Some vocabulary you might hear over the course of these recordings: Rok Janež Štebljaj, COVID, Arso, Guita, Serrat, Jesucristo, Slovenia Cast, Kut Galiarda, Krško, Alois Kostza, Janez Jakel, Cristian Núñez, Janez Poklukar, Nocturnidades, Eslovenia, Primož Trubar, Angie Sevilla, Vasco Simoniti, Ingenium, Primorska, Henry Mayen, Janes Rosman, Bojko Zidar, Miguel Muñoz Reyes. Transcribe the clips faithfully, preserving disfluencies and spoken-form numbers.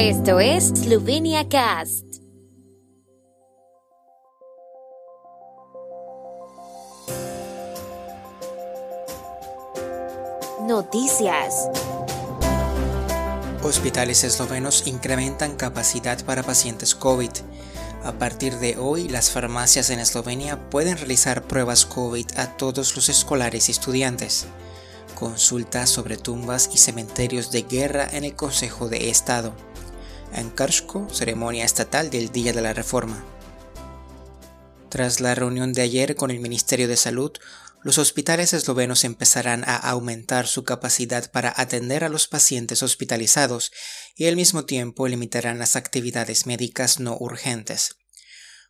Esto es Slovenia Cast. Noticias. Hospitales eslovenos incrementan capacidad para pacientes COVID. A partir de hoy, las farmacias en Eslovenia pueden realizar pruebas COVID a todos los escolares y estudiantes. Consulta sobre tumbas y cementerios de guerra en el Consejo de Estado. En Krško, ceremonia estatal del Día de la Reforma. Tras la reunión de ayer con el Ministerio de Salud, los hospitales eslovenos empezarán a aumentar su capacidad para atender a los pacientes hospitalizados y al mismo tiempo limitarán las actividades médicas no urgentes.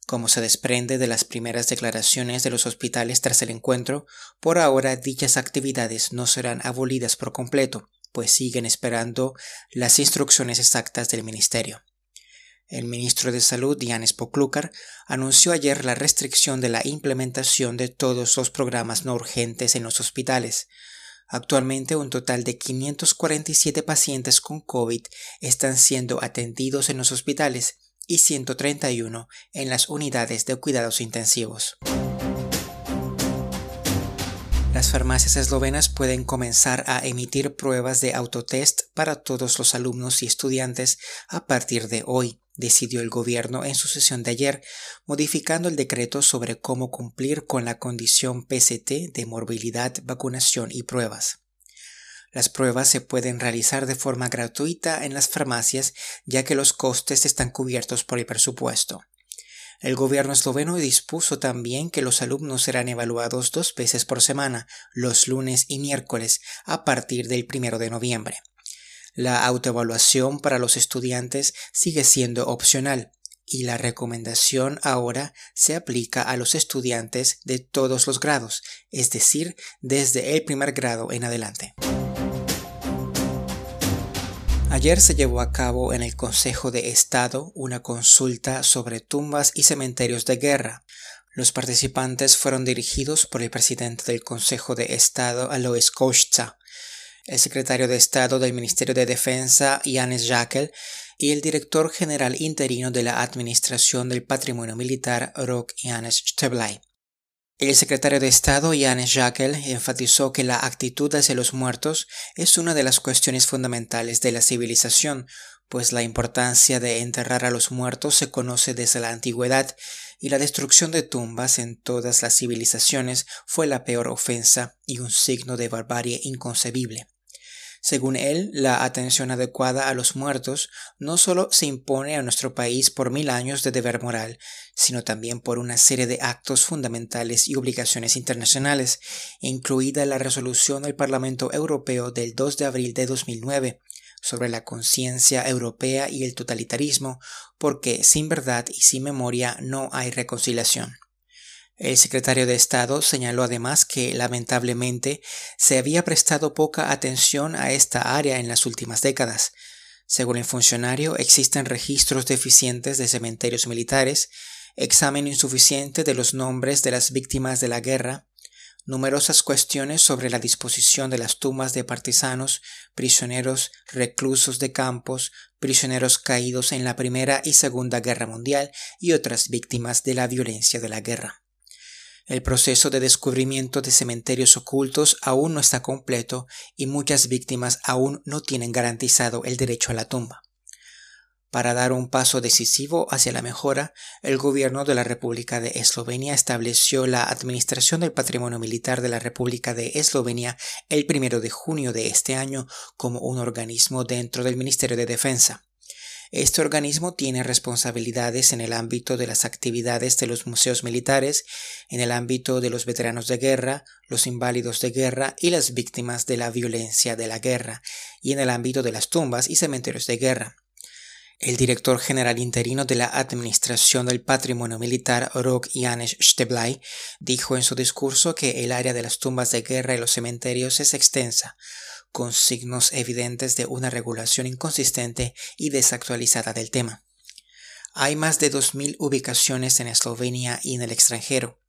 Como se desprende de las primeras declaraciones de los hospitales tras el encuentro, por ahora dichas actividades no serán abolidas por completo, pues siguen esperando las instrucciones exactas del ministerio. El ministro de Salud, Janez Poklukar, anunció ayer la restricción de la implementación de todos los programas no urgentes en los hospitales. Actualmente, un total de quinientos cuarenta y siete pacientes con COVID están siendo atendidos en los hospitales y ciento treinta y uno en las unidades de cuidados intensivos. Las farmacias eslovenas pueden comenzar a emitir pruebas de autotest para todos los alumnos y estudiantes a partir de hoy, decidió el gobierno en su sesión de ayer, modificando el decreto sobre cómo cumplir con la condición P C T de morbilidad, vacunación y pruebas. Las pruebas se pueden realizar de forma gratuita en las farmacias, ya que los costes están cubiertos por el presupuesto. El gobierno esloveno dispuso también que los alumnos serán evaluados dos veces por semana, los lunes y miércoles, a partir del primero de noviembre. La autoevaluación para los estudiantes sigue siendo opcional y la recomendación ahora se aplica a los estudiantes de todos los grados, es decir, desde el primer grado en adelante. Ayer se llevó a cabo en el Consejo de Estado una consulta sobre tumbas y cementerios de guerra. Los participantes fueron dirigidos por el presidente del Consejo de Estado, Alois Kostza, el secretario de Estado del Ministerio de Defensa, Janez Jakel, y el director general interino de la Administración del Patrimonio Militar, Rok Janež Štebljaj. El secretario de Estado, Janez Jakel, enfatizó que la actitud hacia los muertos es una de las cuestiones fundamentales de la civilización, pues la importancia de enterrar a los muertos se conoce desde la antigüedad y la destrucción de tumbas en todas las civilizaciones fue la peor ofensa y un signo de barbarie inconcebible. Según él, la atención adecuada a los muertos no solo se impone a nuestro país por mil años de deber moral, sino también por una serie de actos fundamentales y obligaciones internacionales, incluida la resolución del Parlamento Europeo del dos de abril de dos mil nueve sobre la conciencia europea y el totalitarismo, porque sin verdad y sin memoria no hay reconciliación. El secretario de Estado señaló además que, lamentablemente, se había prestado poca atención a esta área en las últimas décadas. Según el funcionario, existen registros deficientes de cementerios militares, examen insuficiente de los nombres de las víctimas de la guerra, numerosas cuestiones sobre la disposición de las tumbas de partisanos, prisioneros, reclusos de campos, prisioneros caídos en la Primera y Segunda Guerra Mundial y otras víctimas de la violencia de la guerra. El proceso de descubrimiento de cementerios ocultos aún no está completo y muchas víctimas aún no tienen garantizado el derecho a la tumba. Para dar un paso decisivo hacia la mejora, el gobierno de la República de Eslovenia estableció la Administración del Patrimonio Militar de la República de Eslovenia el primero de junio de este año como un organismo dentro del Ministerio de Defensa. Este organismo tiene responsabilidades en el ámbito de las actividades de los museos militares, en el ámbito de los veteranos de guerra, los inválidos de guerra y las víctimas de la violencia de la guerra, y en el ámbito de las tumbas y cementerios de guerra. El director general interino de la Administración del Patrimonio Militar, Rok Janež Štebljaj, dijo en su discurso que el área de las tumbas de guerra y los cementerios es extensa, con signos evidentes de una regulación inconsistente y desactualizada del tema. Hay más de dos mil ubicaciones en Eslovenia y en el extranjero.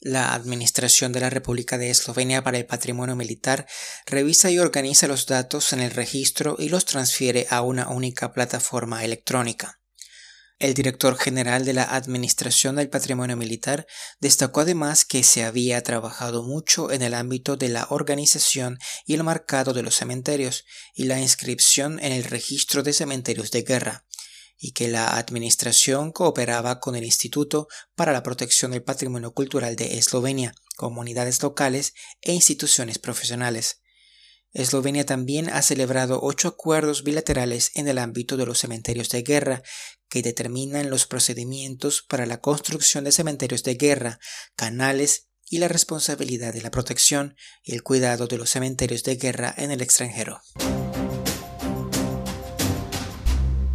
La Administración de la República de Eslovenia para el Patrimonio Militar revisa y organiza los datos en el registro y los transfiere a una única plataforma electrónica. El director general de la Administración del Patrimonio Militar destacó además que se había trabajado mucho en el ámbito de la organización y el marcado de los cementerios y la inscripción en el registro de cementerios de guerra, y que la administración cooperaba con el Instituto para la Protección del Patrimonio Cultural de Eslovenia, comunidades locales e instituciones profesionales. Eslovenia también ha celebrado ocho acuerdos bilaterales en el ámbito de los cementerios de guerra, que determinan los procedimientos para la construcción de cementerios de guerra, canales y la responsabilidad de la protección y el cuidado de los cementerios de guerra en el extranjero.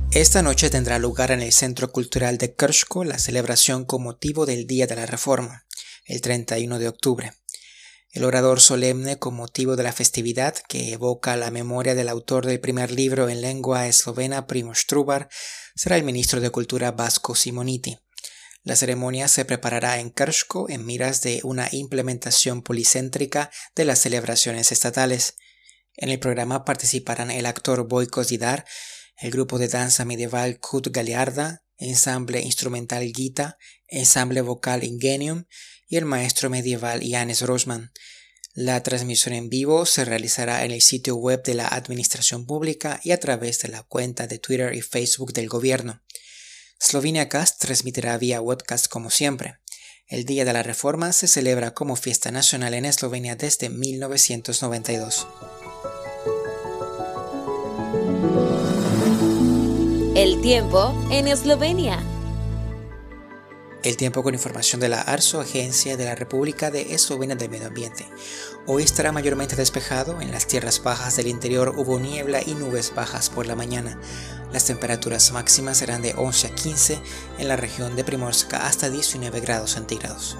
Esta noche tendrá lugar en el Centro Cultural de Krško la celebración con motivo del Día de la Reforma, el treinta y uno de octubre. El orador solemne con motivo de la festividad, que evoca la memoria del autor del primer libro en lengua eslovena Primož Trubar, será el ministro de Cultura Vasco Simoniti. La ceremonia se preparará en Krško en miras de una implementación policéntrica de las celebraciones estatales. En el programa participarán el actor Bojko Zidar, el grupo de danza medieval Kut Galiarda, ensamble instrumental Guita, ensamble vocal Ingenium y el maestro medieval Janes Rosman. La transmisión en vivo se realizará en el sitio web de la Administración Pública y a través de la cuenta de Twitter y Facebook del gobierno. Slovenia Cast transmitirá vía webcast como siempre. El Día de la Reforma se celebra como fiesta nacional en Eslovenia desde mil novecientos noventa y dos. El tiempo en Eslovenia. El tiempo con información de la Arso, Agencia de la República de Eslovenia del Medio Ambiente. Hoy estará mayormente despejado, en las tierras bajas del interior hubo niebla y nubes bajas por la mañana. Las temperaturas máximas serán de once a quince, en la región de Primorska hasta diecinueve grados centígrados.